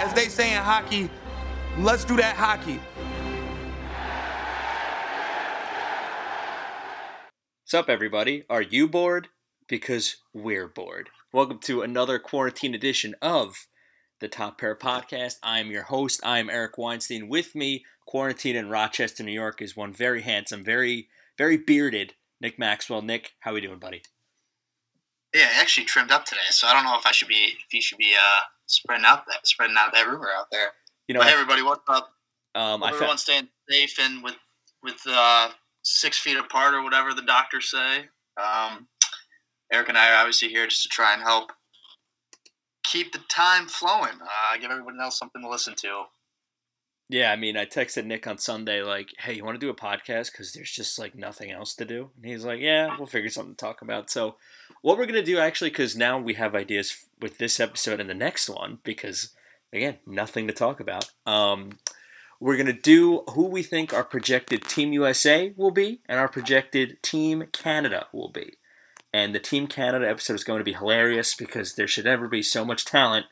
as they say in hockey, let's do that hockey. What's up, everybody? Are you bored? Because we're bored. Welcome to another quarantine edition of the Top Pair Podcast. I'm your host. I'm Eric Weinstein. With me, quarantined in Rochester, New York, is one very handsome, very bearded Nick Maxwell. Nick, how we doing, buddy? Yeah, actually trimmed up today, so I don't know if I should be, if you should be spreading out that rumor out there. You know, but hey, everybody, what's up? Everyone's staying safe and with 6 feet apart or whatever the doctors say. Eric and I are obviously here just to try and help keep the time flowing. Give everyone else something to listen to. Yeah, I mean, I texted Nick on Sunday, like, hey, you want to do a podcast? Because there's just, like, nothing else to do. And he's like, yeah, we'll figure something to talk about. So what we're going to do, actually, because now we have ideas with this episode and the next one, because, again, nothing to talk about. We're going to do who we think our projected Team USA will be and our projected Team Canada will be. And the Team Canada episode is going to be hilarious because there should never be so much talent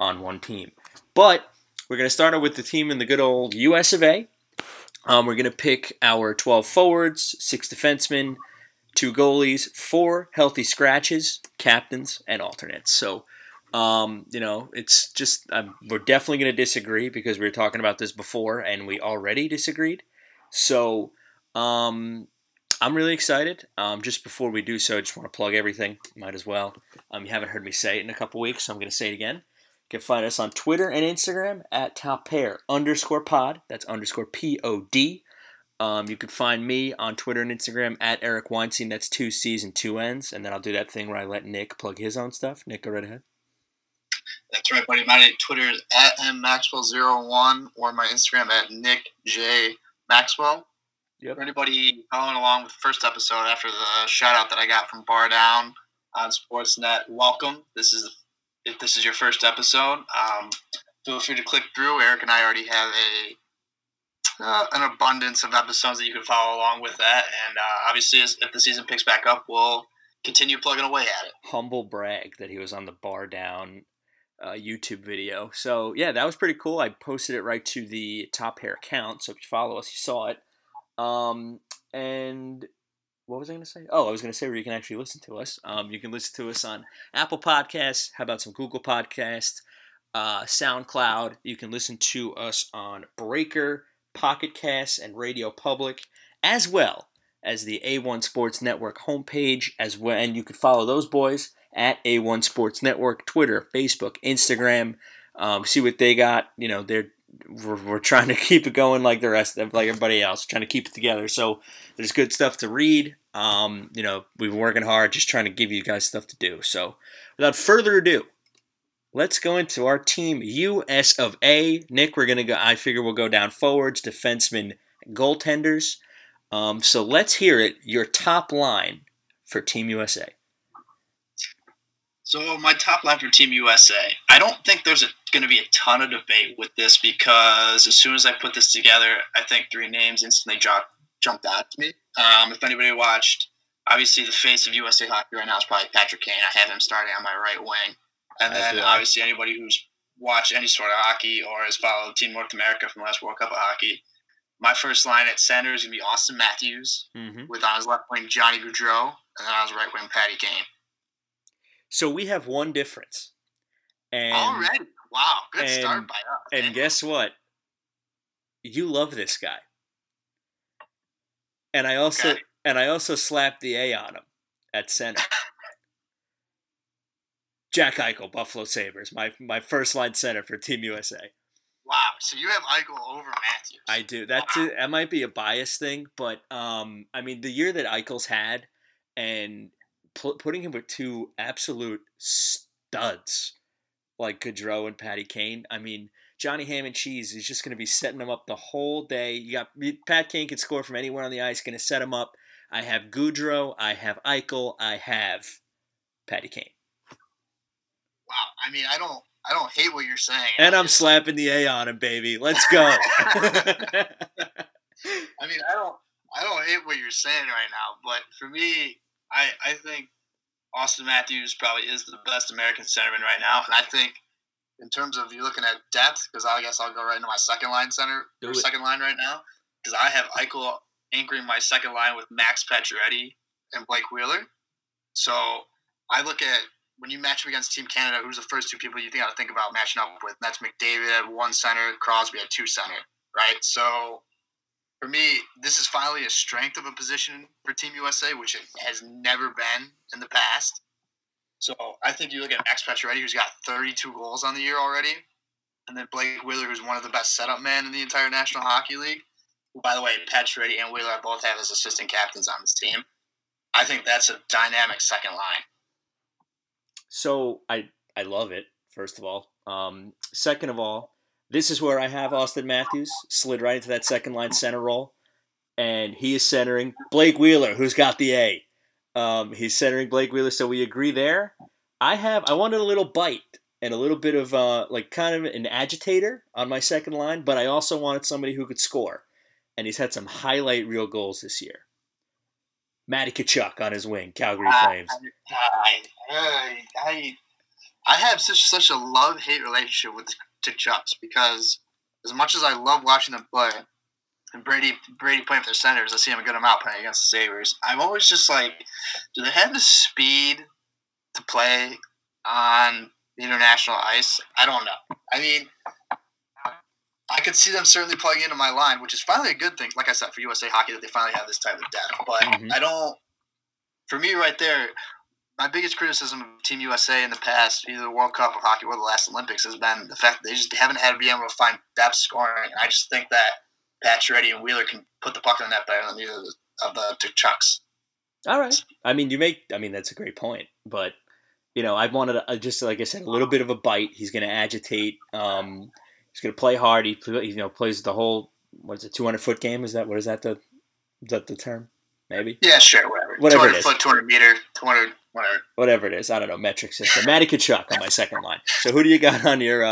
on one team. But we're going to start out with the team in the good old US of A. We're going to pick our 12 forwards, 6 defensemen, 2 goalies, 4 healthy scratches, captains, and alternates. So, you know, it's just we're definitely going to disagree because we were talking about this before and we already disagreed. So, I'm really excited. Just before we do so, I just want to plug everything. Might as well. You haven't heard me say it in a couple weeks, so I'm going to say it again. You can find us on Twitter and Instagram at toppair_pod. That's _pod. You can find me on Twitter and Instagram at Eric Weinstein. That's 2 C's and 2 N's. And then I'll do that thing where I let Nick plug his own stuff. Nick, go right ahead. That's right, buddy. My Twitter is at mmaxwell01 or my Instagram at nickjmaxwell. Yep. For anybody following along with the first episode after the shout-out that I got from Bar Down on Sportsnet, welcome. If this is your first episode, feel free to click through. Eric and I already have an abundance of episodes that you can follow along with that. And obviously, if the season picks back up, we'll continue plugging away at it. Humble brag that he was on the Bar Down YouTube video. So, yeah, that was pretty cool. I posted it right to the Top Hair account. So if you follow us, you saw it. And what was I going to say? Oh, I was going to say where you can actually listen to us. You can listen to us on Apple Podcasts. How about some Google Podcasts, SoundCloud. You can listen to us on Breaker, Pocket Casts, and Radio Public, as well as the A1 Sports Network homepage. As well, and you can follow those boys at A1 Sports Network, Twitter, Facebook, Instagram. See what they got. You know, we're trying to keep it going like the rest of like everybody else, trying to keep it together. So there's good stuff to read. You know, we've been working hard, just trying to give you guys stuff to do. So without further ado, let's go into our team US of A. Nick, we're gonna go. I figure we'll go down forwards, defensemen, goaltenders. So let's hear it. Your top line for Team USA. So my top line for Team USA, I don't think there's going to be a ton of debate with this because as soon as I put this together, I think 3 names instantly jumped out to me. If anybody watched, obviously the face of USA hockey right now is probably Patrick Kane. I have him starting on my right wing. And then obviously anybody who's watched any sort of hockey or has followed Team North America from last World Cup of Hockey, my first line at center is going to be Auston Matthews with on his left wing Johnny Gaudreau and then on his right wing Patty Kane. So we have one difference. Already? Wow. Good start by us. And guess what? You love this guy. And I also slapped the A on him at center. Jack Eichel, Buffalo Sabres, my first line center for Team USA. Wow. So you have Eichel over Matthews. I do. That might be a bias thing, but I mean the year that Eichel's had and putting him with 2 absolute studs like Gaudreau and Patty Kane. I mean, Johnny Ham and Cheese is just going to be setting him up the whole day. You got Pat Kane can score from anywhere on the ice, going to set him up. I have Gaudreau. I have Eichel. I have Patty Kane. Wow. I mean, I don't hate what you're saying. And I'm slapping the A on him, baby. Let's go. I mean, I don't hate what you're saying right now, but for me, I think Auston Matthews probably is the best American centerman right now, and I think in terms of you looking at depth, because I guess I'll go right into my second line center, or second line right now, because I have Eichel anchoring my second line with Max Pacioretty and Blake Wheeler. So I look at when you match up against Team Canada, who's the first two people you think I would think about matching up with? And that's McDavid at one center, Crosby at two center, right? So for me, this is finally a strength of a position for Team USA, which it has never been in the past. So I think you look at Max Pacioretty, who's got 32 goals on the year already, and then Blake Wheeler, who's one of the best setup men in the entire National Hockey League. By the way, Pacioretty and Wheeler both have as assistant captains on this team. I think that's a dynamic second line. So I love it, first of all. Second of all, this is where I have Auston Matthews slid right into that second line center role, and he is centering Blake Wheeler, who's got the A. He's centering Blake Wheeler, so we agree there. I wanted a little bite and a little bit of kind of an agitator on my second line, but I also wanted somebody who could score, and he's had some highlight reel goals this year. Matty Tkachuk on his wing, Calgary Flames. I have such a love-hate relationship with Tkachuk because as much as I love watching them play, and Brady playing for the Senators, I see him a good amount playing against the Sabres. I'm always just like, do they have the speed to play on the international ice? I don't know. I mean, I could see them certainly plugging into my line, which is finally a good thing, like I said, for USA Hockey, that they finally have this type of depth. But for me right there, my biggest criticism of Team USA in the past, either the World Cup of Hockey or the last Olympics, has been the fact that they just haven't had to be able to find depth scoring. And I just think that Pacioretty and Wheeler can put the puck on that better than either of the two Chucks. All right. That's a great point. But, I wanted just, like I said, a little bit of a bite. He's going to agitate. He's going to play hard. He plays the whole 200-foot game? Is that the term? Maybe. Yeah, sure, whatever 200 it is. 200-foot, 200-meter, 200, whatever. Whatever it is, I don't know. Metric system. Matty Tkachuk on my second line. So who do you got on your?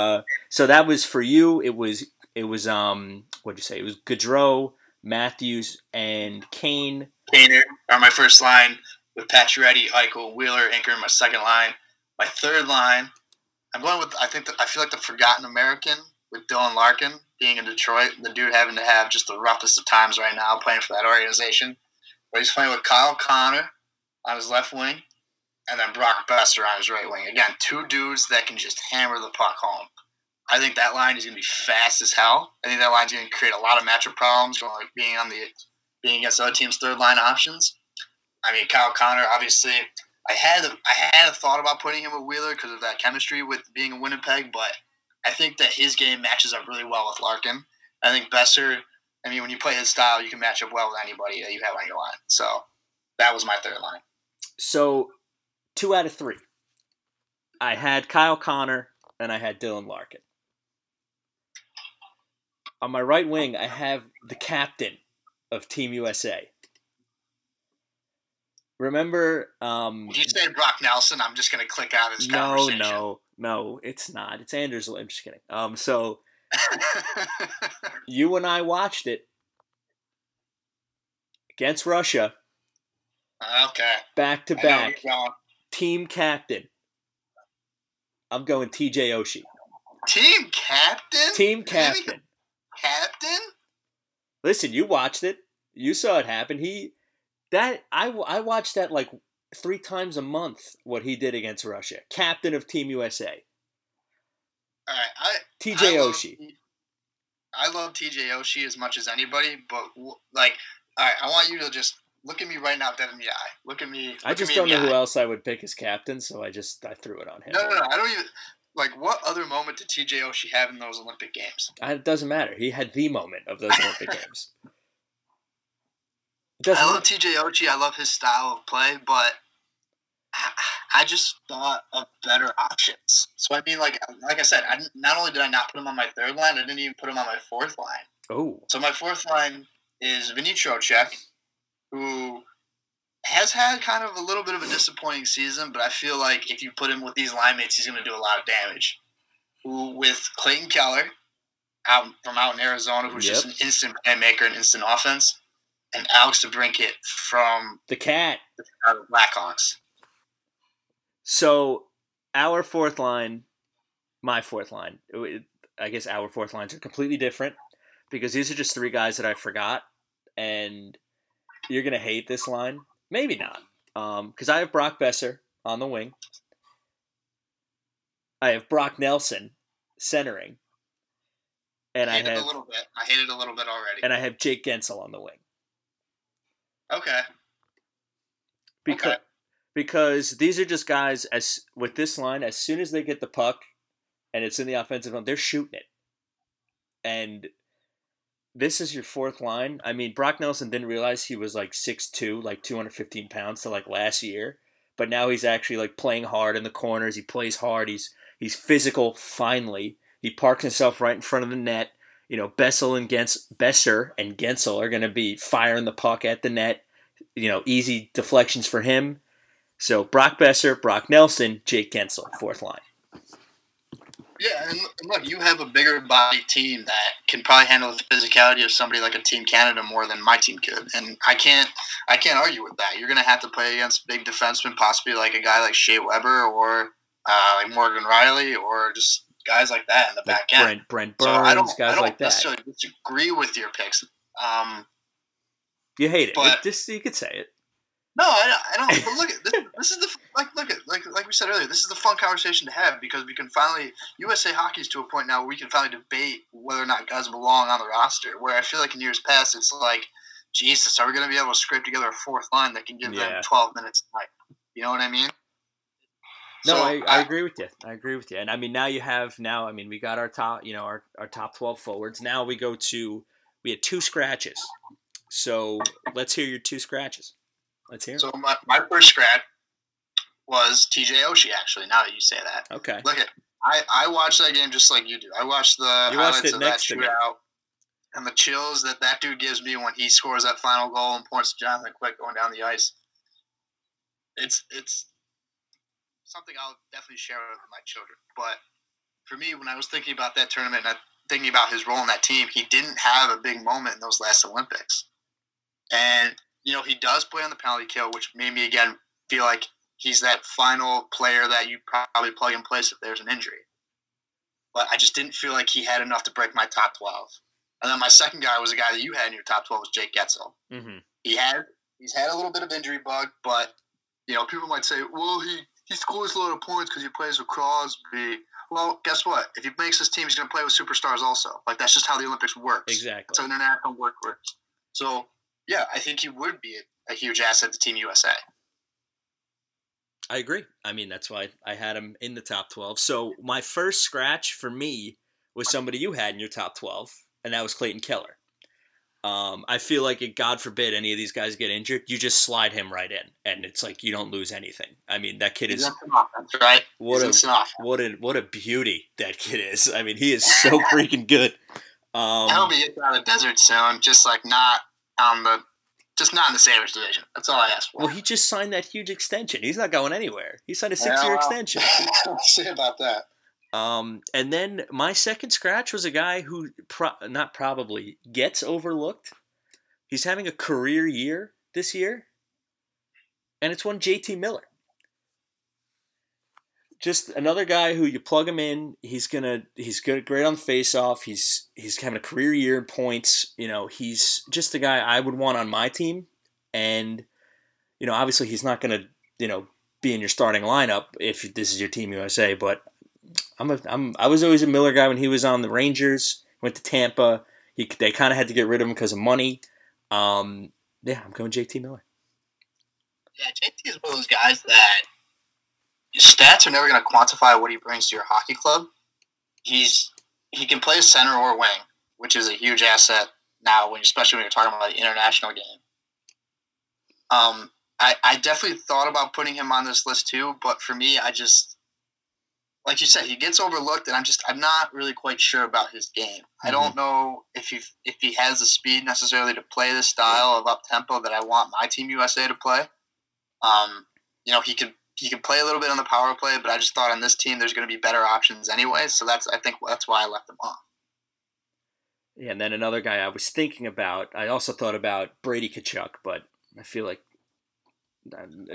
So that was for you. It was. What'd you say? It was Gaudreau, Matthews, and Kane. Kaner on my first line with Pacioretty, Eichel, Wheeler, anchoring my second line. My third line, I'm going with. I feel like the forgotten American. With Dylan Larkin being in Detroit, the dude having to have just the roughest of times right now playing for that organization. But he's playing with Kyle Connor on his left wing and then Brock Boeser on his right wing. Again, two dudes that can just hammer the puck home. I think that line is going to be fast as hell. I think that line's going to create a lot of matchup problems being against other teams' third line options. I mean, Kyle Connor, obviously, I had a thought about putting him with Wheeler because of that chemistry with being in Winnipeg, but I think that his game matches up really well with Larkin. I think Boeser, when you play his style, you can match up well with anybody that you have on your line. So that was my third line. So 2 out of 3. I had Kyle Connor and I had Dylan Larkin. On my right wing, I have the captain of Team USA. Remember... if you say Brock Nelson, I'm just going to click out his conversation. No, it's not. It's Anders. I'm just kidding. So you and I watched it against Russia. Okay. Back to back. Team captain. I'm going TJ Oshie. Team captain? Team captain. Captain? Listen, you watched it. You saw it happen. I watched that like 3 times a month, what he did against Russia. Captain of Team USA. All right, TJ Oshie. I love TJ Oshie as much as anybody, but I want you to just look at me right now, dead in the eye. Look at me. I just don't know who else I would pick as captain, so I threw it on him. No. I don't even what other moment did TJ Oshie have in those Olympic games? It doesn't matter. He had the moment of those Olympic games. I love TJ Oshie. I love his style of play, but I just thought of better options. So, like I said, not only did I not put him on my third line, I didn't even put him on my fourth line. Oh. So my fourth line is Vinny Trocheck, who has had kind of a little bit of a disappointing season, but I feel like if you put him with these line mates, he's going to do a lot of damage. With Clayton Keller out in Arizona, who's just an instant playmaker and instant offense. And Alex DeBrincat from the Blackhawks. So our fourth line my fourth line. I guess our fourth lines are completely different because these are just three guys that I forgot, and you're going to hate this line. Maybe not, because I have Brock Boeser on the wing. I have Brock Nelson centering. And I have a little bit. I hate it a little bit already. And I have Jake Guentzel on the wing. Okay. Because these are just guys, as with this line, as soon as they get the puck and it's in the offensive zone, they're shooting it. And this is your fourth line. I mean, Brock Nelson didn't realize he was like 6'2", like 215 pounds to like last year. But now he's actually like playing hard in the corners. He plays hard. He's physical finally. He parks himself right in front of the net. You know, Boeser and Guentzel are going to be firing the puck at the net. You know, easy deflections for him. So Brock Boeser, Brock Nelson, Jake Guentzel, fourth line. Yeah, and look, you have a bigger body team that can probably handle the physicality of somebody like a Team Canada more than my team could, and I can't argue with that. You're going to have to play against big defensemen, possibly like a guy like Shea Weber or like Morgan Riley or just guys like that in the like back end. Brent Burns, so I don't necessarily disagree with your picks. You hate it. Just you could say it. No, I don't. But look, this is the like we said earlier. This is the fun conversation to have because we can finally USA hockey's to a point now where we can finally debate whether or not guys belong on the roster. Where I feel like in years past, it's like, Jesus, are we going to be able to scrape together a fourth line that can give them 12 minutes a night? You know what I mean? No, so, I agree with you. I agree with you. And I mean, now you have we got our top, our top 12 forwards. Now we had two scratches. So let's hear your two scratches. Let's hear. So my first scratch was TJ Oshie, actually, now that you say that. Okay. Look, I watched that game just like you do. I watched the highlights of that shootout and the chills that dude gives me when he scores that final goal and points to Jonathan Quick going down the ice. It's something I'll definitely share with my children. But for me, when I was thinking about that tournament and thinking about his role in that team, he didn't have a big moment in those last Olympics. And he does play on the penalty kill, which made me, again, feel like he's that final player that you probably plug in place if there's an injury. But I just didn't feel like he had enough to break my top 12. And then my second guy was a guy that you had in your top 12 was Jake Guentzel. Mm-hmm. He's had a little bit of injury bug, but, people might say, well, he scores a lot of points because he plays with Crosby. Well, guess what? If he makes this team, he's going to play with superstars also. Like, that's just how the Olympics works. Exactly. It's an international work works. So, yeah, I think he would be a huge asset to Team USA. I agree. I mean, that's why I had him in the top 12. So my first scratch for me was somebody you had in your top 12, and that was Clayton Keller. I feel like, God forbid, any of these guys get injured, you just slide him right in, and it's like you don't lose anything. I mean, that kid is – right? What a beauty that kid is. I mean, he is so freaking good. I'll be out of desert soon, just like not – just not in the Sabres division. That's all I asked for. Well, he just signed that huge extension. He's not going anywhere. He signed a 6-year extension. I'll see about that. And then my second scratch was a guy who not probably gets overlooked. He's having a career year this year, and it's one JT Miller. Just another guy who you plug him in. He's good, great on the faceoff. He's having a career year in points. He's just the guy I would want on my team. And obviously he's not going to be in your starting lineup if this is your Team USA. But I was always a Miller guy when he was on the Rangers. Went to Tampa. They kind of had to get rid of him because of money. I'm going JT Miller. Yeah, JT is one of those guys that. His stats are never going to quantify what he brings to your hockey club. He can play center or wing, which is a huge asset now, especially when you're talking about the international game. I definitely thought about putting him on this list too, but for me, I just like you said, he gets overlooked, and I'm not really quite sure about his game. Mm-hmm. I don't know if he has the speed necessarily to play the style of up tempo that I want my Team USA to play. He can play a little bit on the power play, but I just thought on this team there's going to be better options anyway. So that's why I left him off. Yeah, and then another guy I was thinking about, I also thought about Brady Tkachuk, but I feel like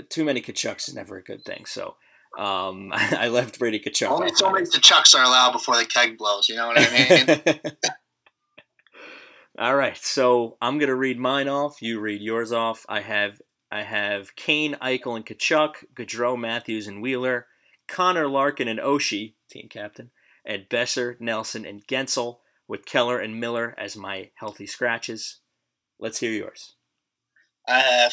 too many Tkachuks is never a good thing. So I left Brady Tkachuk. Only so many Tkachuks are allowed before the keg blows. You know what I mean? All right, so I'm gonna read mine off. You read yours off. I have Kane, Eichel, and Tkachuk, Gaudreau, Matthews, and Wheeler, Connor, Larkin, and Oshie, team captain, and Boeser, Nelson, and Guentzel, with Keller and Miller as my healthy scratches. Let's hear yours.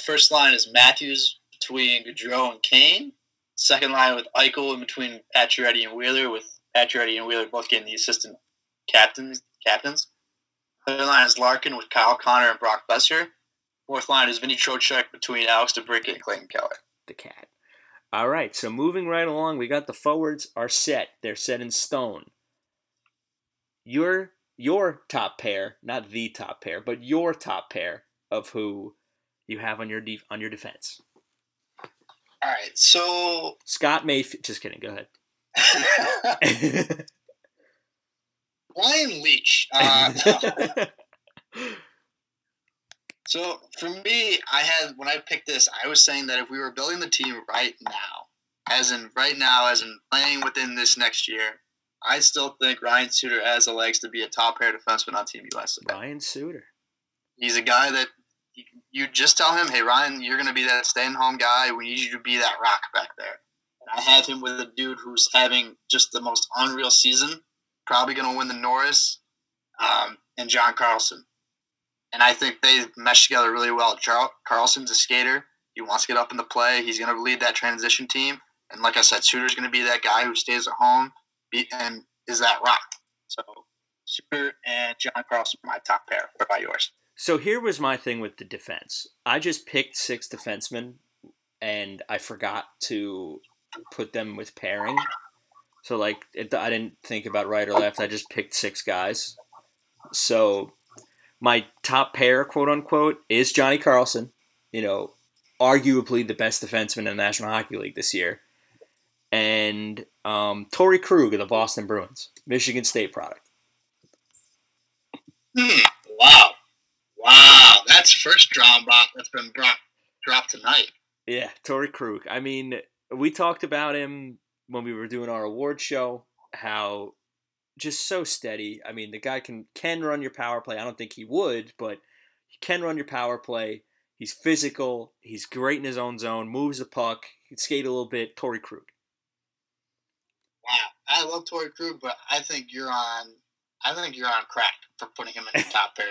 First line is Matthews between Gaudreau and Kane. Second line with Eichel in between Pacioretty and Wheeler, with Pacioretty and Wheeler both getting the assistant captains. Third line is Larkin with Kyle Connor and Brock Boeser. Fourth line is Vinny Trocheck between Alex DeBrincat and Clayton Keller. The cat. All right, so moving right along, we got the forwards are set. They're set in stone. Your top pair, not the top pair, but your top pair of who you have on your defense. All right, so Scott Mayfield. Just kidding. Go ahead. Ryan Leach. So for me, when I picked this, I was saying that if we were building the team right now, as in playing within this next year, I still think Ryan Suter has the legs to be a top pair defenseman on Team USA. Ryan Suter. He's a guy that you just tell him, hey, Ryan, you're going to be that staying-home guy. We need you to be that rock back there. And I have him with a dude who's having just the most unreal season, probably going to win the Norris, and John Carlson. And I think they mesh together really well. Carlson's a skater. He wants to get up in the play. He's going to lead that transition team. And like I said, Suter's going to be that guy who stays at home and is that rock. So Suter and John Carlson are my top pair. What about yours? So here was my thing with the defense. I just picked six defensemen, and I forgot to put them with pairing. So, like, I didn't think about right or left. I just picked six guys. So my top pair, quote-unquote, is Johnny Carlson, arguably the best defenseman in the National Hockey League this year, and Torey Krug of the Boston Bruins, Michigan State product. Wow. That's first round block that's been dropped tonight. Yeah, Torey Krug. I mean, we talked about him when we were doing our award show, how just so steady. I mean, the guy can run your power play. I don't think he would, but he can run your power play. He's physical. He's great in his own zone, moves the puck, he can skate a little bit. Torey Krug. Wow. I love Torey Krug, but I think you're on crack for putting him in the top pair.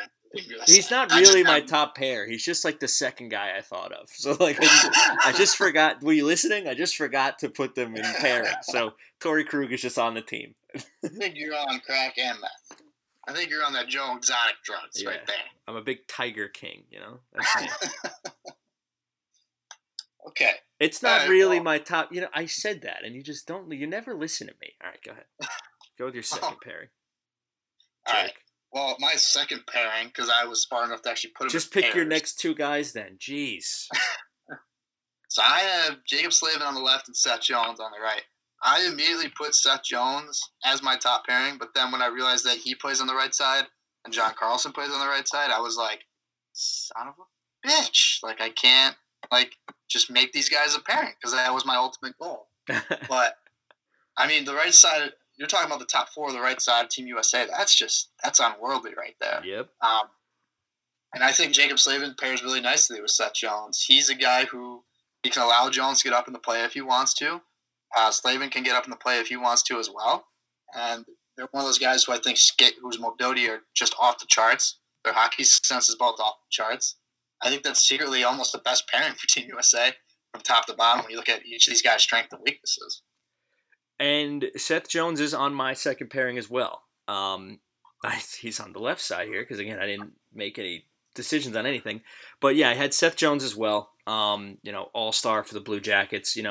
He's not really my top pair. He's just like the second guy I thought of. So like, I just forgot. Were you listening? I just forgot to put them in pairing. So Torey Krug is just on the team. I think you're on crack and meth. I think you're on that Joe Exotic drugs right there. I'm a big Tiger King, That's me. Okay. It's not really my top. I said that, and you just don't. You never listen to me. All right, go ahead. Go with your second pairing. All right. Well, my second pairing, because I was smart enough to actually put him. Just pick your next two guys, then. Jeez. So I have Jacob Slavin on the left and Seth Jones on the right. I immediately put Seth Jones as my top pairing, but then when I realized that he plays on the right side and John Carlson plays on the right side, I was like, son of a bitch! Like I can't just make these guys a pairing because that was my ultimate goal. But I mean, the right side. You're talking about the top four of the right side, Team USA. That's unworldly right there. Yep. And I think Jacob Slavin pairs really nicely with Seth Jones. He's a guy who he can allow Jones to get up in the play if he wants to. Slavin can get up in the play if he wants to as well. And they're one of those guys who I think whose mobility are just off the charts. Their hockey sense is both off the charts. I think that's secretly almost the best pairing for Team USA from top to bottom when you look at each of these guys' strengths and weaknesses. And Seth Jones is on my second pairing as well. He's on the left side here because, again, I didn't make any decisions on anything. But, yeah, I had Seth Jones as well, all-star for the Blue Jackets. Guy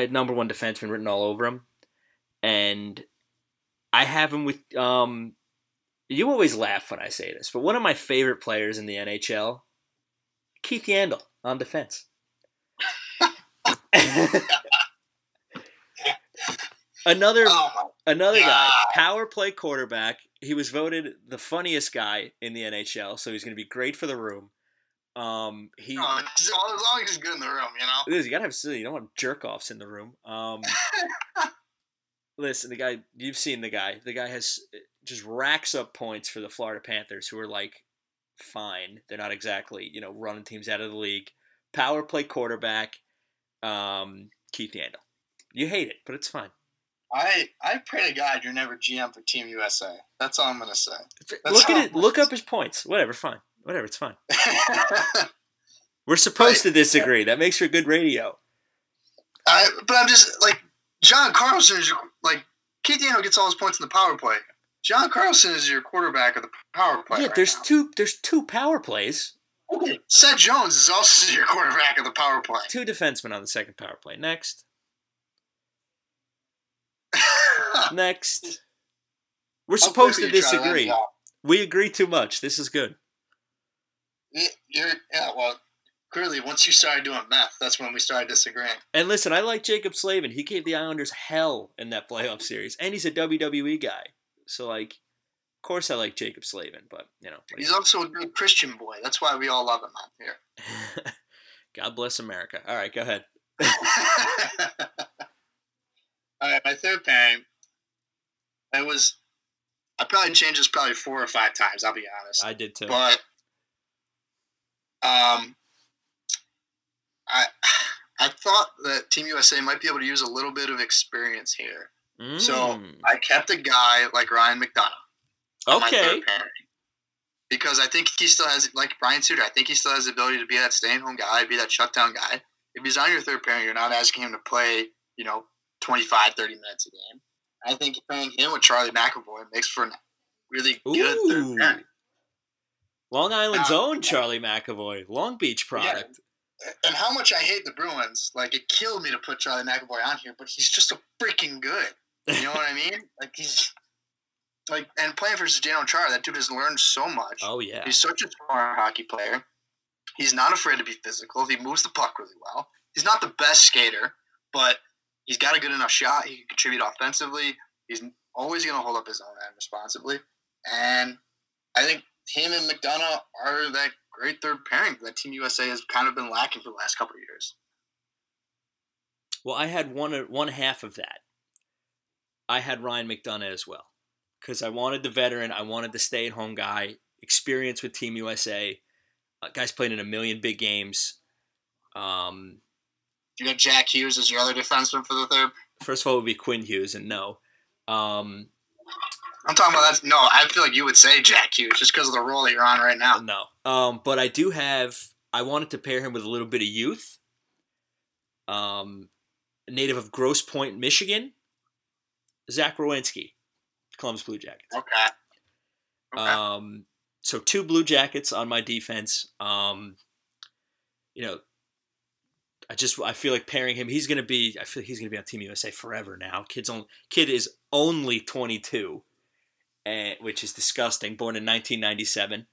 had number one defenseman written all over him. And I have him with you always laugh when I say this, but one of my favorite players in the NHL, Keith Yandel on defense. Another guy, power play quarterback. He was voted the funniest guy in the NHL, so he's going to be great for the room. As long as he's good in the room, you know. It is. You gotta have silly. You don't want jerk offs in the room. Listen, the guy, you've seen the guy. The guy has just racks up points for the Florida Panthers, who are like fine. They're not exactly, you know, running teams out of the league. Power play quarterback, Keith Yandel. You hate it, but it's fine. I pray to God you're never GM for Team USA. That's all I'm gonna say. Look up his points. Whatever, fine. Whatever, it's fine. We're supposed to disagree. That makes for good radio. But I'm just like John Carlson is your, like Keith Yandel gets all his points in the power play. John Carlson is your quarterback of the power play. Yeah, right there's now. There's two power plays. Okay. Seth Jones is also your quarterback of the power play. Two defensemen on the second power play. Next. Next. We're supposed to disagree. We agree too much. This is good. Well, clearly, once you started doing math, that's when we started disagreeing. And listen, I like Jacob Slavin. He gave the Islanders hell in that playoff series. And he's a WWE guy. So, like, of course I like Jacob Slavin, but, you know. He's also a good Christian boy. That's why we all love him out here. God bless America. All right, go ahead. All right, my third pairing, I probably changed this probably 4 or 5 times, I'll be honest. I did too. But I thought that Team USA might be able to use a little bit of experience here. Mm. So I kept a guy like Ryan McDonagh. Okay. My third pairing, because I think he still has, like Ryan Suter, I think he still has the ability to be that stay-at-home guy, be that shutdown guy. If he's on your third pairing, you're not asking him to play, you know, 25, 30 minutes a game. I think playing him with Charlie McAvoy makes for a really good third pairing. Long Island's own Charlie McAvoy, Long Beach product. Yeah. And how much I hate the Bruins, like it killed me to put Charlie McAvoy on here, but he's just so freaking good. You know what I mean? Like he's like and playing for Zdeno Chara, that dude has learned so much. Oh yeah. He's such a smart hockey player. He's not afraid to be physical. He moves the puck really well. He's not the best skater, but he's got a good enough shot. He can contribute offensively. He's always going to hold up his own end responsibly. And I think him and McDonagh are that great third pairing that Team USA has kind of been lacking for the last couple of years. Well, I had one half of that. I had Ryan McDonagh as well because I wanted the veteran. I wanted the stay-at-home guy, experience with Team USA. Guys played in a million big games. You know, Jack Hughes is your other defenseman for the third. First of all, it would be Quinn Hughes, and no. I'm talking about that. No, I feel like you would say Jack Hughes just because of the role that you're on right now. No. But I do have – I wanted to pair him with a little bit of youth. Native of Grosse Pointe, Michigan, Zach Werenski, Columbus Blue Jackets. Okay. So 2 Blue Jackets on my defense. You know – I feel like pairing him. I feel like he's gonna be on Team USA forever now. Kid is only 22, and which is disgusting. Born in 1997,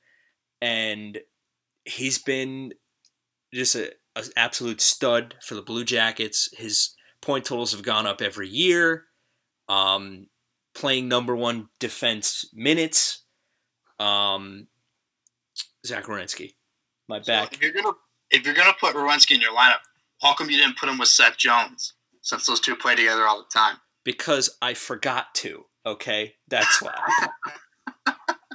and he's been just an absolute stud for the Blue Jackets. His point totals have gone up every year. Playing number one defense minutes. Zach Werenski, my back. So if you're gonna put Werenski in your lineup. How come you didn't put him with Seth Jones since those two play together all the time? Because I forgot to, okay? That's why.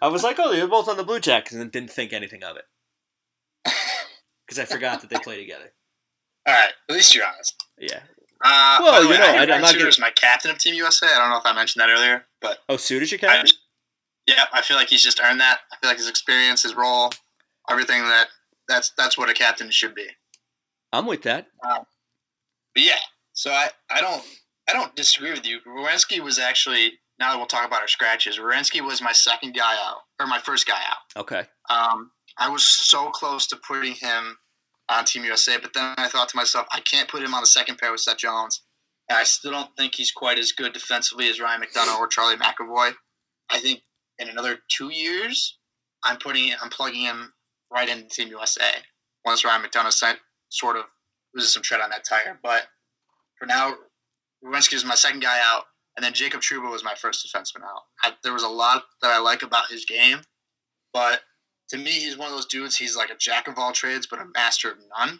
I was like, oh, they're both on the Blue Jackets and didn't think anything of it. Because I forgot that they play together. All right. At least you're honest. Yeah. Well, you know, I'm not Suter is my captain of Team USA. I don't know if I mentioned that earlier. But Suter's your captain? I feel like he's just earned that. I feel like his experience, his role, everything that's what a captain should be. I'm with that. But yeah, so I don't disagree with you. Werenski was actually, now that we'll talk about our scratches, Werenski was my second guy out, or my first guy out. Okay. I was so close to putting him on Team USA, but then I thought to myself, I can't put him on the second pair with Seth Jones, and I still don't think he's quite as good defensively as Ryan McDonagh or Charlie McAvoy. I think in another 2 years, I'm plugging him right into Team USA once Ryan McDonagh sort of loses some tread on that tire. But for now, Werenski is my second guy out, and then Jacob Trouba was my first defenseman out. There was a lot that I like about his game, but to me, he's one of those dudes, he's like a jack of all trades, but a master of none.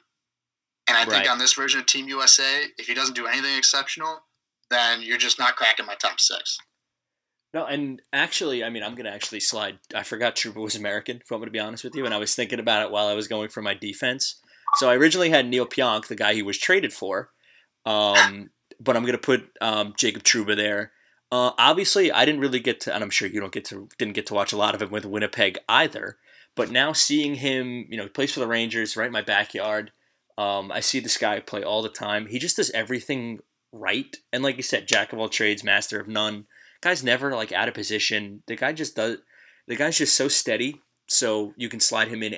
And I think on this version of Team USA, if he doesn't do anything exceptional, then you're just not cracking my top six. No, and actually, I mean, I'm going to actually slide. I forgot Trouba was American, if I'm going to be honest with you, and I was thinking about it while I was going for my defense. So I originally had Neil Pionk, the guy he was traded for, but I'm going to put Jacob Trouba there. Obviously, I didn't really get to, and I'm sure you didn't get to watch a lot of him with Winnipeg either, but now seeing him, you know, he plays for the Rangers, right in my backyard. I see this guy play all the time. He just does everything right. And like you said, jack of all trades, master of none. Guy's never like out of position. The guy's just so steady. So you can slide him in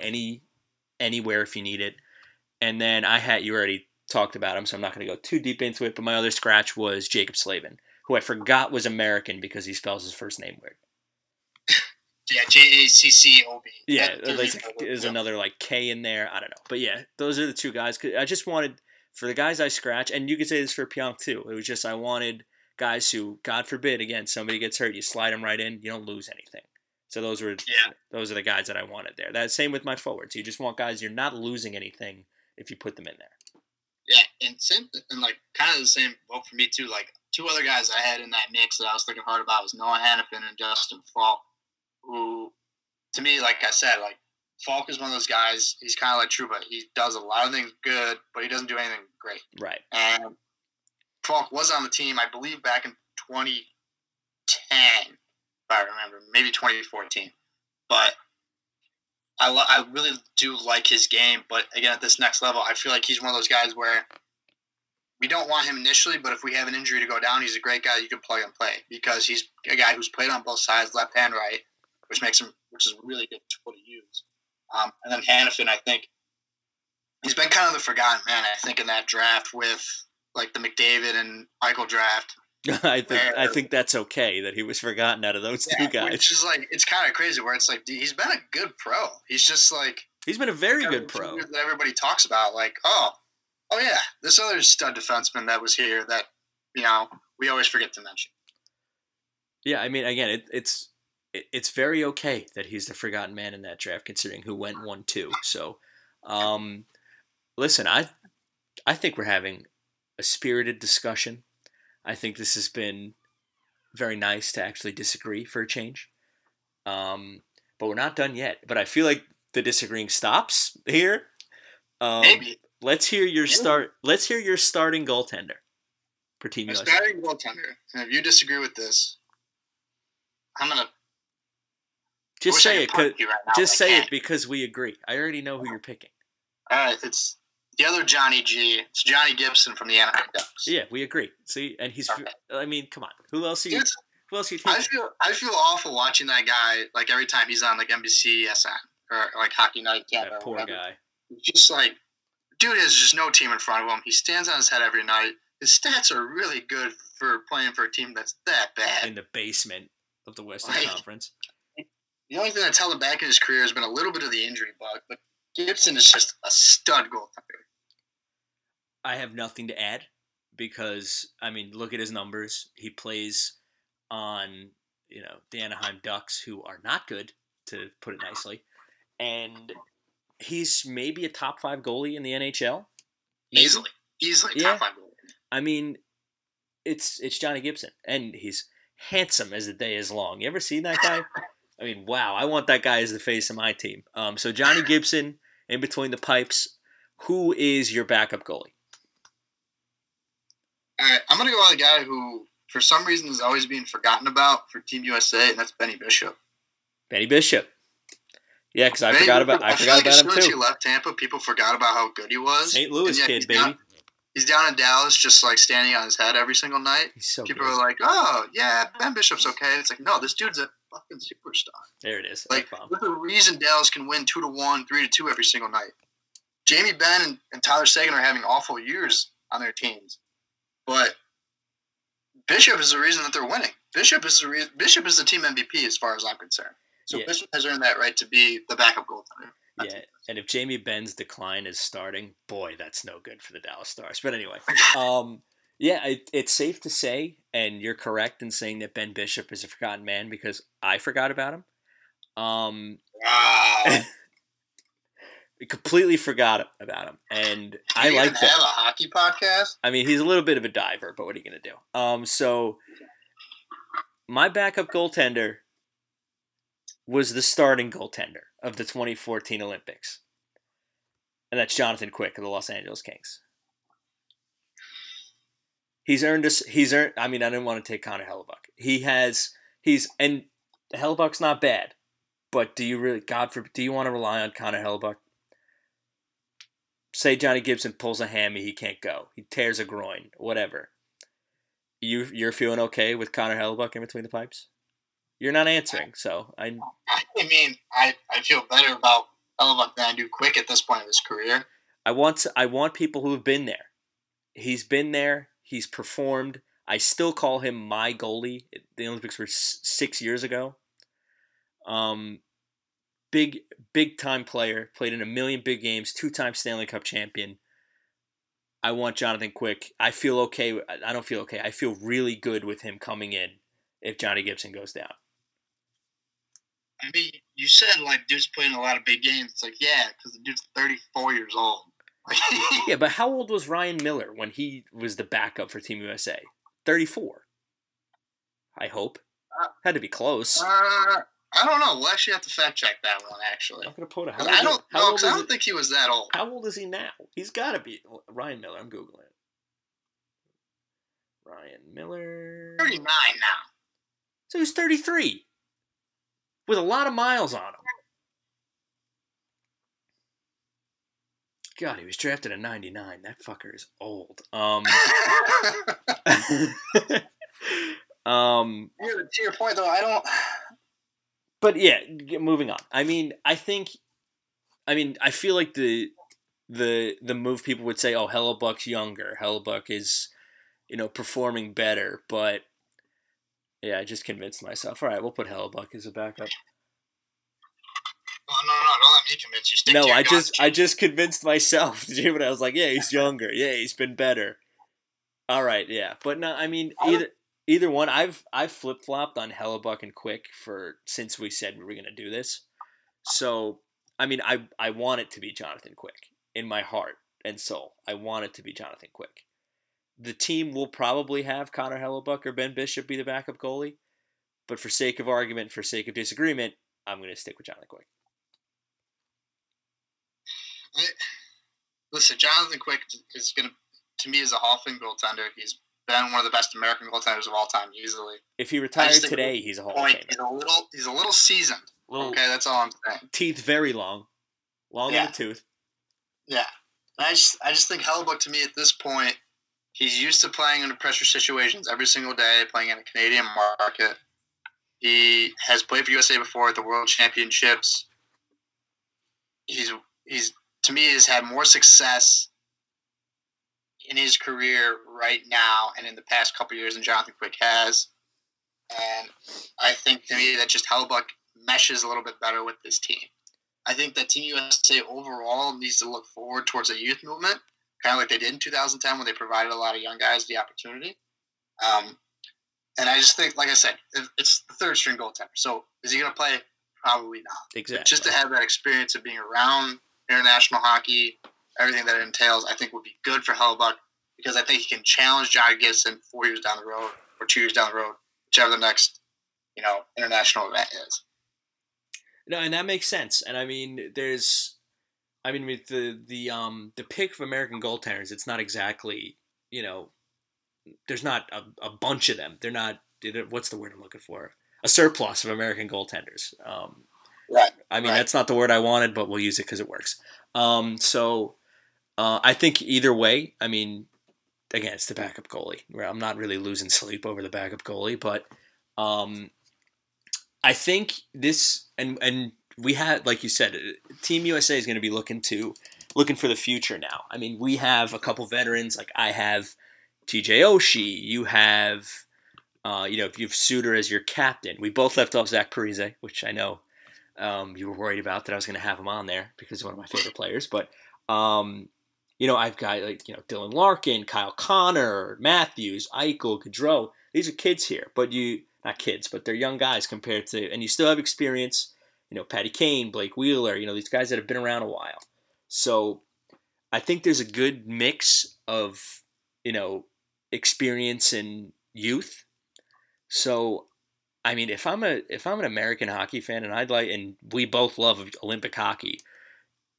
anywhere if you need it. And then you already talked about him, so I'm not going to go too deep into it. But my other scratch was Jacob Slavin, who I forgot was American because he spells his first name weird. Yeah, J-A-C-C-O-B. Yeah, there's another like K in there. I don't know. But yeah, those are the two guys. I just wanted, for the guys I scratch, and you could say this for Pionk too. It was just I wanted guys who, God forbid, again, somebody gets hurt, you slide them right in, you don't lose anything. So those are the guys that I wanted there. That same with my forwards. You just want guys, you're not losing anything if you put them in there. Yeah, and like kind of the same vote for me too. Like two other guys I had in that mix that I was thinking hard about was Noah Hannafin and Justin Faulk. Who, to me, like I said, like Faulk is one of those guys. He's kind of like Trouba. He does a lot of things good, but he doesn't do anything great. Right. And Faulk was on the team, I believe, back in 2010, if I remember, maybe 2014. But I really do like his game. But again, at this next level, I feel like he's one of those guys where we don't want him initially, but if we have an injury to go down, he's a great guy you can plug and play because he's a guy who's played on both sides, left and right, which is a really good tool to use. And then Hannafin, I think he's been kind of the forgotten man. I think in that draft with like the McDavid and Eichel draft, I think that's okay that he was forgotten out of those two guys. Which is like it's kind of crazy where it's like he's been a good pro. He's just like he's been a very good pro that everybody talks about. Like oh yeah, this other stud defenseman that was here that, you know, we always forget to mention. Yeah, I mean, again, it's very okay that he's the forgotten man in that draft, considering who went 1-2. So, listen, I think we're having a spirited discussion. I think this has been very nice to actually disagree for a change. But we're not done yet. But I feel like the disagreeing stops here. Maybe. Let's hear your starting goaltender for Team USA. Starting goaltender, and if you disagree with this, I'm gonna just say it. Just say it because we agree. I already know who you're picking. All right, it's the other Johnny G. It's Johnny Gibson from the Anaheim Ducks. Yeah, we agree. See, and he's. Okay. I mean, come on. Who else? Who else? I feel awful watching that guy. Like every time he's on like NBCSN or like Hockey Night Canada. That poor guy. Just like. Dude has just no team in front of him. He stands on his head every night. His stats are really good for playing for a team that's that bad. In the basement of the Western Conference. The only thing that's held him back in his career has been a little bit of the injury bug, but Gibson is just a stud goaltender. I have nothing to add because, I mean, look at his numbers. He plays on, you know, the Anaheim Ducks, who are not good, to put it nicely. And he's maybe a top five goalie in the NHL. Maybe. Easily top five goalie. I mean, it's Johnny Gibson, and he's handsome as the day is long. You ever seen that guy? I mean, wow, I want that guy as the face of my team. So Johnny Gibson, in between the pipes, who is your backup goalie? All right, I'm going to go with a guy who, for some reason, is always being forgotten about for Team USA, and that's Benny Bishop. Benny Bishop. Yeah, because I forgot about him too. As soon as he left Tampa, people forgot about how good he was. St. Louis kid, baby. He's down in Dallas, just like standing on his head every single night. He's so people good. Are like, "Oh, yeah, Ben Bishop's okay." It's like, no, this dude's a fucking superstar. There it is. Like, there's a reason Dallas can win 2-1, 3-2 every single night. Jamie Benn and Tyler Seguin are having awful years on their teams, but Bishop is the reason that they're winning. Bishop is the team MVP, as far as I'm concerned. So yeah. Bishop has earned that right to be the backup goaltender. Yeah, and if Jamie Benn's decline is starting, boy, that's no good for the Dallas Stars. But anyway, yeah, it's safe to say, and you're correct in saying that Ben Bishop is a forgotten man because I forgot about him. Wow. We completely forgot about him, and I like that. Have a hockey podcast? I mean, he's a little bit of a diver, but what are you going to do? So my backup goaltender was the starting goaltender of the 2014 Olympics, and that's Jonathan Quick of the Los Angeles Kings. He's earned. I mean, I didn't want to take Connor Hellebuyck. And Hellebuck's not bad, but do you want to rely on Connor Hellebuyck? Say Johnny Gibson pulls a hammy, he can't go. He tears a groin, whatever. You're feeling okay with Connor Hellebuyck in between the pipes? You're not answering, so I mean, I feel better about Hellebuyck than I do Quick at this point of his career. I want people who have been there. He's been there. He's performed. I still call him my goalie. The Olympics were 6 years ago. Big time player, played in a million big games, 2-time Stanley Cup champion. I want Jonathan Quick. I feel okay. I don't feel okay. I feel really good with him coming in if Johnny Gibson goes down. I mean, you said like dude's playing a lot of big games. It's like, yeah, because the dude's 34 years old. Yeah, but how old was Ryan Miller when he was the backup for Team USA? 34. I hope. Had to be close. I don't know. We'll actually have to fact check that one, actually. I'm going to put it. I don't think he was that old. How old is he now? He's got to be. Ryan Miller. I'm Googling it. Ryan Miller. 39 now. So he's 33. With a lot of miles on him. God, he was drafted in 99. That fucker is old. To your point, though, I don't... But yeah, moving on. I feel like the move people would say, oh, Hellebuck's younger. Hellebuyck is, performing better. But yeah, I just convinced myself. All right, we'll put Hellebuyck as a backup. Oh, no, don't let me convince you. Stick to your I just convinced myself. Did you hear what I was like? Yeah, he's younger. Yeah, he's been better. All right, yeah, but no, I mean either one. I've flip-flopped on Hellebuyck and Quick since we said we were going to do this. So, I mean, I want it to be Jonathan Quick in my heart and soul. I want it to be Jonathan Quick. The team will probably have Connor Hellebuyck or Ben Bishop be the backup goalie, but for sake of argument, for sake of disagreement, I'm going to stick with Jonathan Quick. Listen, Jonathan Quick is to me is a Hall of Fame goaltender. He's been one of the best American goaltenders of all time, easily. If he retires today, he's a Hall of Famer. He's a little seasoned. Okay, that's all I'm saying. Teeth very long, in the tooth. Yeah, and I just think Hellebuyck, to me at this point, he's used to playing under pressure situations every single day, playing in a Canadian market. He has played for USA before at the World Championships. He's to me, has had more success in his career right now and in the past couple of years than Jonathan Quick has. And I think, to me, that just Hellebuyck meshes a little bit better with this team. I think that Team USA overall needs to look forward towards a youth movement, kind of like they did in 2010 when they provided a lot of young guys the opportunity. And I just think, like I said, it's the third-string goaltender. So is he going to play? Probably not. Exactly. But just to have that experience of being around international hockey, everything that it entails, I think would be good for Hellebuyck, because I think he can challenge John Gibson 4 years down the road or 2 years down the road, whichever the next, international event is. No, and that makes sense. And I mean, with the pick of American goaltenders, it's not exactly there's not a bunch of them. They're not. What's the word I'm looking for? A surplus of American goaltenders. Right. I mean, That's not the word I wanted, but we'll use it because it works. So I think either way, I mean, again, it's the backup goalie. I'm not really losing sleep over the backup goalie, but I think this and we had, like you said, Team USA is going to be looking for the future now. I mean, we have a couple veterans. Like I have TJ Oshie. You have, you have Suter as your captain. We both left off Zach Parise, which I know. You were worried about that I was going to have him on there because he's one of my favorite players. But, I've got Dylan Larkin, Kyle Connor, Matthews, Eichel, Gaudreau. These are kids here, but they're young guys compared to, and you still have experience. you know, Patty Kane, Blake Wheeler, you know, these guys that have been around a while. So I think there's a good mix of, you know, experience and youth. So, I mean, if I'm an American hockey fan, and I'd like, and we both love Olympic hockey,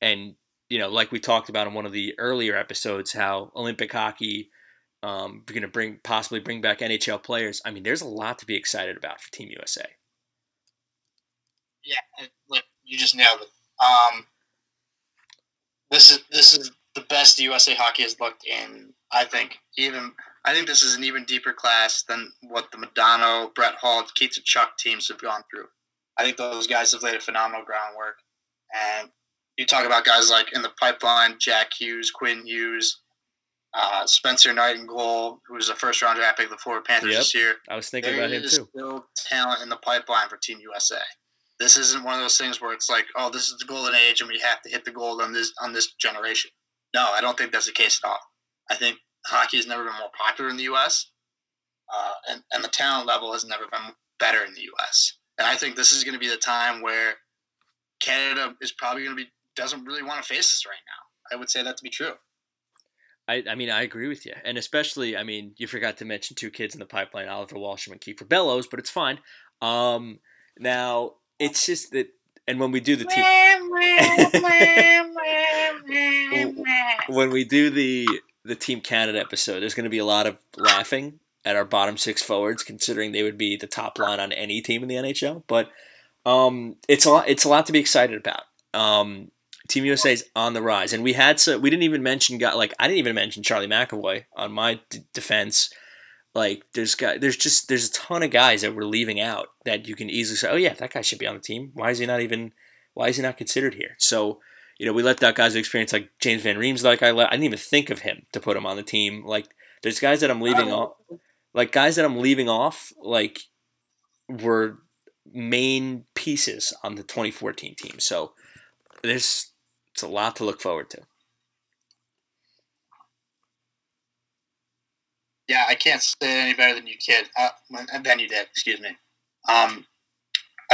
and, you know, like we talked about in one of the earlier episodes, how Olympic hockey, we're going to possibly bring back NHL players. I mean, there's a lot to be excited about for Team USA. Yeah, like you just nailed it. This is the best the USA hockey has looked in. I think this is an even deeper class than what the Modano, Brett Hull, Keith Tkachuk teams have gone through. I think those guys have laid a phenomenal groundwork. And you talk about guys like in the pipeline, Jack Hughes, Quinn Hughes. Spencer Nightingale, who was a first-round draft pick of the Florida Panthers this year. I was thinking about him, too. There is still talent in the pipeline for Team USA. This isn't one of those things where it's like, oh, this is the golden age and we have to hit the gold on this generation. No, I don't think that's the case at all. I think hockey has never been more popular in the U.S., and the talent level has never been better in the U.S. And I think this is going to be the time where Canada is probably going to be – doesn't really want to face this right now. I would say that to be true. I mean, I agree with you. And especially, I mean, you forgot to mention two kids in the pipeline, Oliver Walsham and Kiefer Bellows, but it's fine. Now, it's just that, and when we do the when we do the Team Canada episode, there's going to be a lot of laughing at our bottom six forwards, considering they would be the top line on any team in the NHL. But it's a lot to be excited about. Team USA is on the rise, and I didn't even mention Charlie McAvoy on my defense. Like there's a ton of guys that we're leaving out that you can easily say, oh yeah, that guy should be on the team. Why is he not considered here? So, you know, we left out guys with experience like James Van Reems. Like I didn't even think of him to put him on the team. Like there's guys that I'm leaving off, like were main pieces on the 2014 team. So it's a lot to look forward to. Yeah, I can't say it any better than you did. Excuse me. I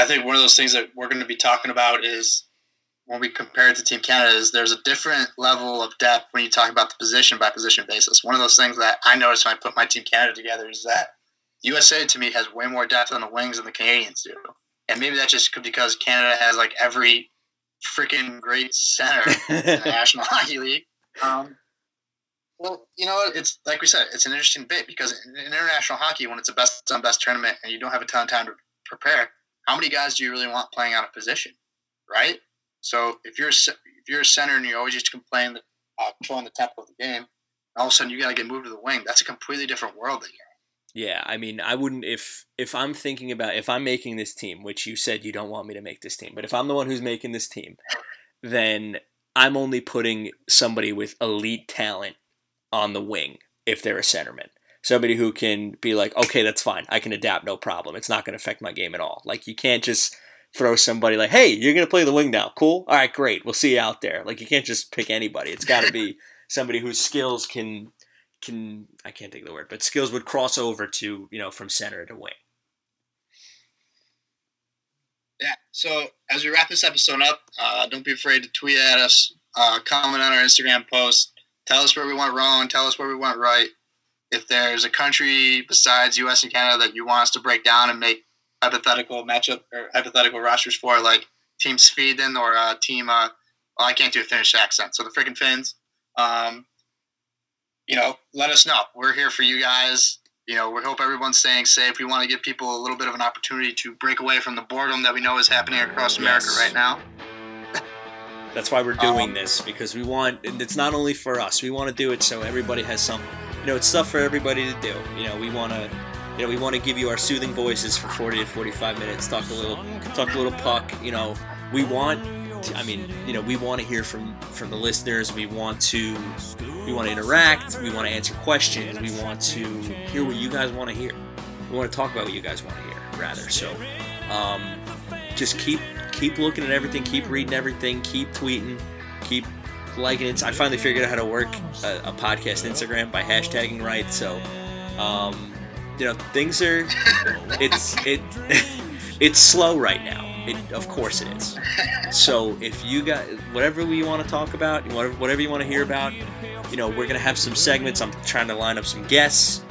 think one of those things that we're going to be talking about is when we compare it to Team Canada is there's a different level of depth when you talk about the position by position basis. One of those things that I noticed when I put my Team Canada together is that USA to me has way more depth on the wings than the Canadians do. And maybe that's just because Canada has like every freaking great center in the National Hockey League. Well, you know what? It's like we said, it's an interesting debate because in international hockey, when it's a best tournament and you don't have a ton of time to prepare, how many guys do you really want playing out of position, right? So if you're a center and you always used to complain that controlling the tempo of the game, all of a sudden you got to get moved to the wing. That's a completely different world that you're in. Yeah, I mean, I wouldn't if I'm thinking about if I'm making this team, which you said you don't want me to make this team, but if I'm the one who's making this team, then I'm only putting somebody with elite talent on the wing if they're a centerman. Somebody who can be like, okay, that's fine. I can adapt, no problem. It's not going to affect my game at all. Like, you can't just throw somebody like, hey, you're going to play the wing now. Cool? All right, great. We'll see you out there. Like, you can't just pick anybody. It's got to be somebody whose skills can I can't think of the word, but skills would cross over to, you know, from center to wing. Yeah, so as we wrap this episode up, don't be afraid to tweet at us, comment on our Instagram post. Tell us where we went wrong. Tell us where we went right. If there's a country besides U.S. and Canada that you want us to break down and make hypothetical matchup or hypothetical rosters for, like Team Sweden or Team well, I can't do a Finnish accent, so the freaking Finns. You know, let us know. We're here for you guys. You know, we hope everyone's staying safe. We want to give people a little bit of an opportunity to break away from the boredom that we know is happening across America right now. That's why we're doing this, because we want, and it's not only for us, we want to do it so everybody has something, you know, it's stuff for everybody to do. You know, we want to give you our soothing voices for 40 to 45 minutes, talk a little puck, you know, we want to hear from the listeners. We want to interact. We want to answer questions. We want to hear what you guys want to hear. We want to talk about what you guys want to hear, rather. So, just keep looking at everything, keep reading everything, keep tweeting, keep liking it. I finally figured out how to work a podcast Instagram by hashtagging right. So, you know, things are it's slow right now. Of course it is. So if you got whatever we want to talk about, whatever you want to hear about, you know, we're gonna have some segments. I'm trying to line up some guests.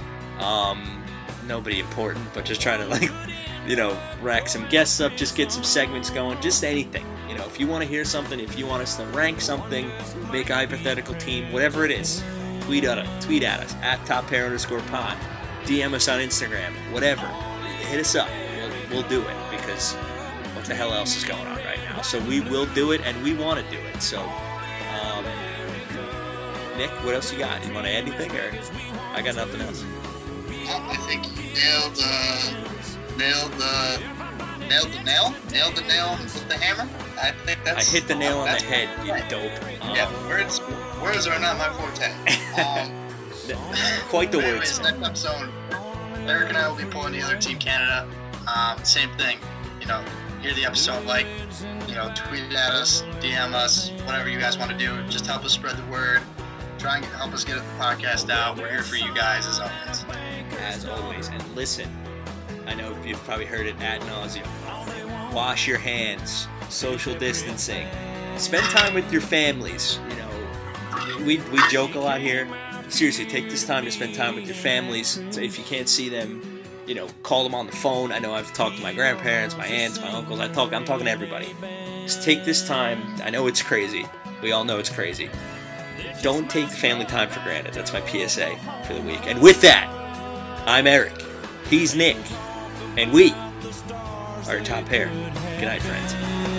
Nobody important, but just trying to rack some guests up, just get some segments going, just anything. You know, if you want to hear something, if you want us to rank something, make a hypothetical team, whatever it is, tweet at us @toppair_pod, DM us on Instagram, whatever. Hit us up. We'll do it, because what the hell else is going on right now? So we will do it, and we want to do it. So, Nick, what else you got? You want to add anything, or I got nothing else? I think you nailed the nail with the hammer. I think that's. I hit the nail on the head, you dope. Yeah, words are not my forte. Quite the words. Next up zone. Eric and I will be pulling the other Team Canada. Same thing. You know, hear the episode, tweet at us, DM us, whatever you guys want to do. Just help us spread the word. Try and help us get the podcast out. We're here for you guys, as always. As always. And listen, I know you've probably heard it ad nauseum. Wash your hands. Social distancing. Spend time with your families. You know, we joke a lot here. Seriously, take this time to spend time with your families. So if you can't see them, you know, call them on the phone. I know I've talked to my grandparents, my aunts, my uncles. I'm talking to everybody. Just take this time. I know it's crazy. We all know it's crazy. Don't take the family time for granted. That's my PSA for the week. And with that, I'm Eric. He's Nick. And we are Top Pair. Good night, friends.